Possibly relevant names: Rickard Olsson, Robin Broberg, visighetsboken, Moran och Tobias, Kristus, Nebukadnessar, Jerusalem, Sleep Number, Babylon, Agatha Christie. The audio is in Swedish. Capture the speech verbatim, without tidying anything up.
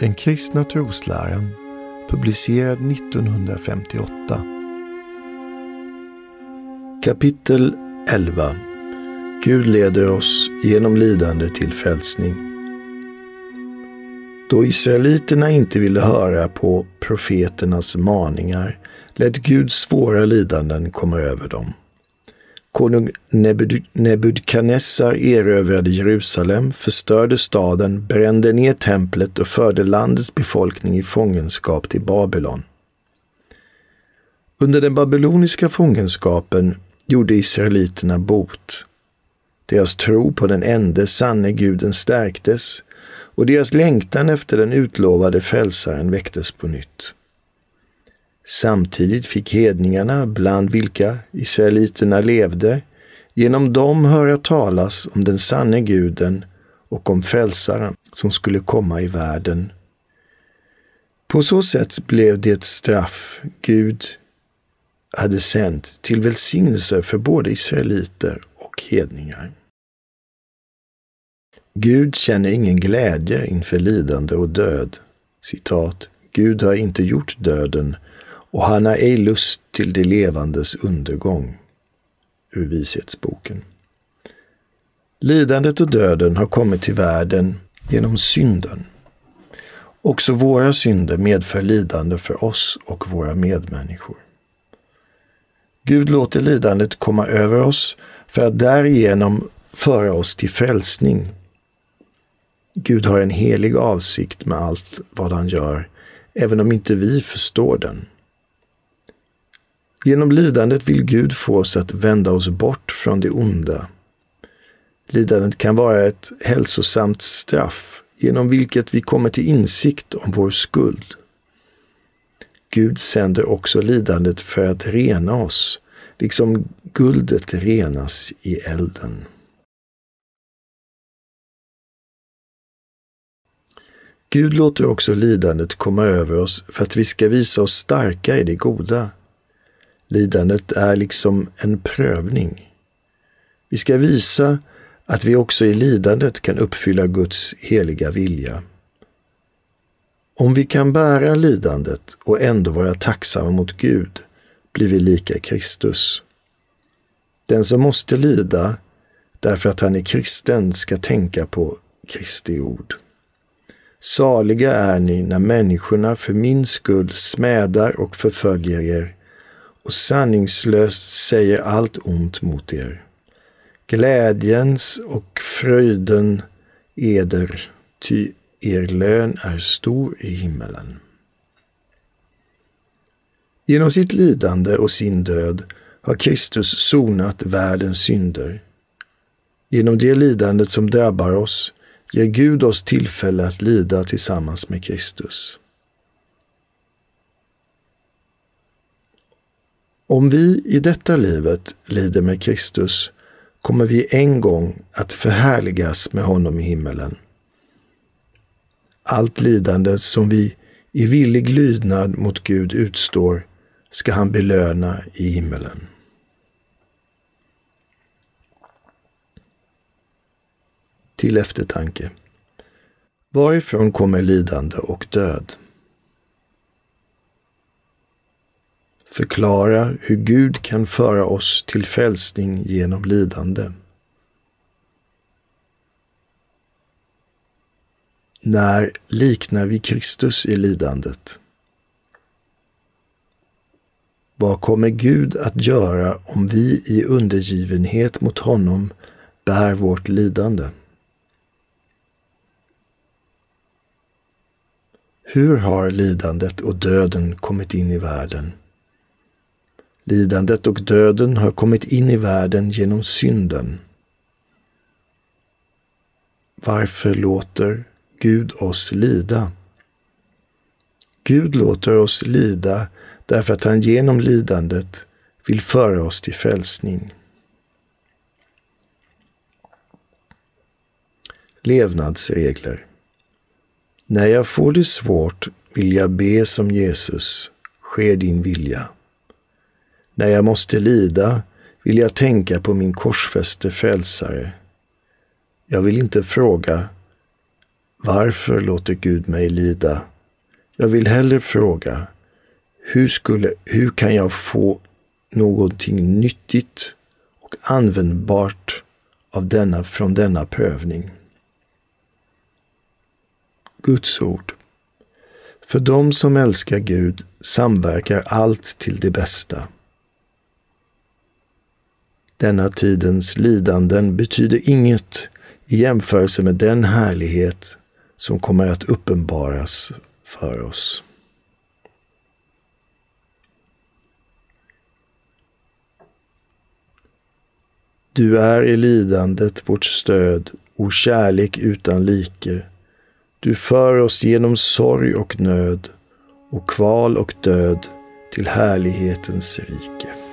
Den kristna trosläran, publicerad nittonhundrafemtioåtta. Kapitel elva. Gud leder oss genom lidande till frälsning. Då israeliterna inte ville höra på profeternas maningar lät Gud svåra lidanden komma över dem. Konung Nebukadnessar erövrade Jerusalem, förstörde staden, brände ner templet och förde landets befolkning i fångenskap till Babylon. Under den babyloniska fångenskapen gjorde israeliterna bot. Deras tro på den ende sanne guden stärktes och deras längtan efter den utlovade frälsaren väcktes på nytt. Samtidigt fick hedningarna, bland vilka israeliterna levde, genom dem höra talas om den sanne guden och om frälsaren som skulle komma i världen. På så sätt blev det ett straff Gud hade sänt till välsignelse för både israeliter och hedningar. Gud känner ingen glädje inför lidande och död. Citat: Gud har inte gjort döden och han har ej lust till det levandes undergång. Ur visighetsboken. Lidandet och döden har kommit till världen genom synden. Också våra synder medför lidande för oss och våra medmänniskor. Gud låter lidandet komma över oss för att därigenom föra oss till frälsning. Gud har en helig avsikt med allt vad han gör, även om inte vi förstår den. Genom lidandet vill Gud få oss att vända oss bort från det onda. Lidandet kan vara ett hälsosamt straff, genom vilket vi kommer till insikt om vår skuld. Gud sänder också lidandet för att rena oss, liksom guldet renas i elden. Gud låter också lidandet komma över oss för att vi ska visa oss starka i det goda. Lidandet är liksom en prövning. Vi ska visa att vi också i lidandet kan uppfylla Guds heliga vilja. Om vi kan bära lidandet och ändå vara tacksamma mot Gud blir vi lika Kristus. Den som måste lida därför att han är kristen ska tänka på Kristi ord. Saliga är ni när människorna för min skull smädar och förföljer er och sanningslöst säger allt ont mot er. Glädjens och fröjden eder, ty er lön är stor i himmelen. Genom sitt lidande och sin död har Kristus sonat världens synder. Genom det lidandet som drabbar oss ger Gud oss tillfälle att lida tillsammans med Kristus. Om vi i detta livet lider med Kristus kommer vi en gång att förhärligas med honom i himmelen. Allt lidande som vi i villig lydnad mot Gud utstår ska han belöna i himmelen. Till eftertanke. Varifrån kommer lidande och död? Förklara hur Gud kan föra oss till frälsning genom lidande. När liknar vi Kristus i lidandet? Vad kommer Gud att göra om vi i undergivenhet mot honom bär vårt lidande? Hur har lidandet och döden kommit in i världen? Lidandet och döden har kommit in i världen genom synden. Varför låter Gud oss lida? Gud låter oss lida därför att han genom lidandet vill föra oss till frälsning. Levnadsregler. När jag får det svårt vill jag be som Jesus, ske din vilja. När jag måste lida vill jag tänka på min korsfäste frälsare. Jag vill inte fråga, Varför låter Gud mig lida? Jag vill hellre fråga, hur, skulle, hur kan jag få någonting nyttigt och användbart av denna, från denna prövning? Guds ord. För de som älskar Gud samverkar allt till det bästa. Denna tidens lidanden betyder inget i jämförelse med den härlighet som kommer att uppenbaras för oss. Du är i lidandet vårt stöd, och kärlek utan like. Du för oss genom sorg och nöd och kval och död till härlighetens rike.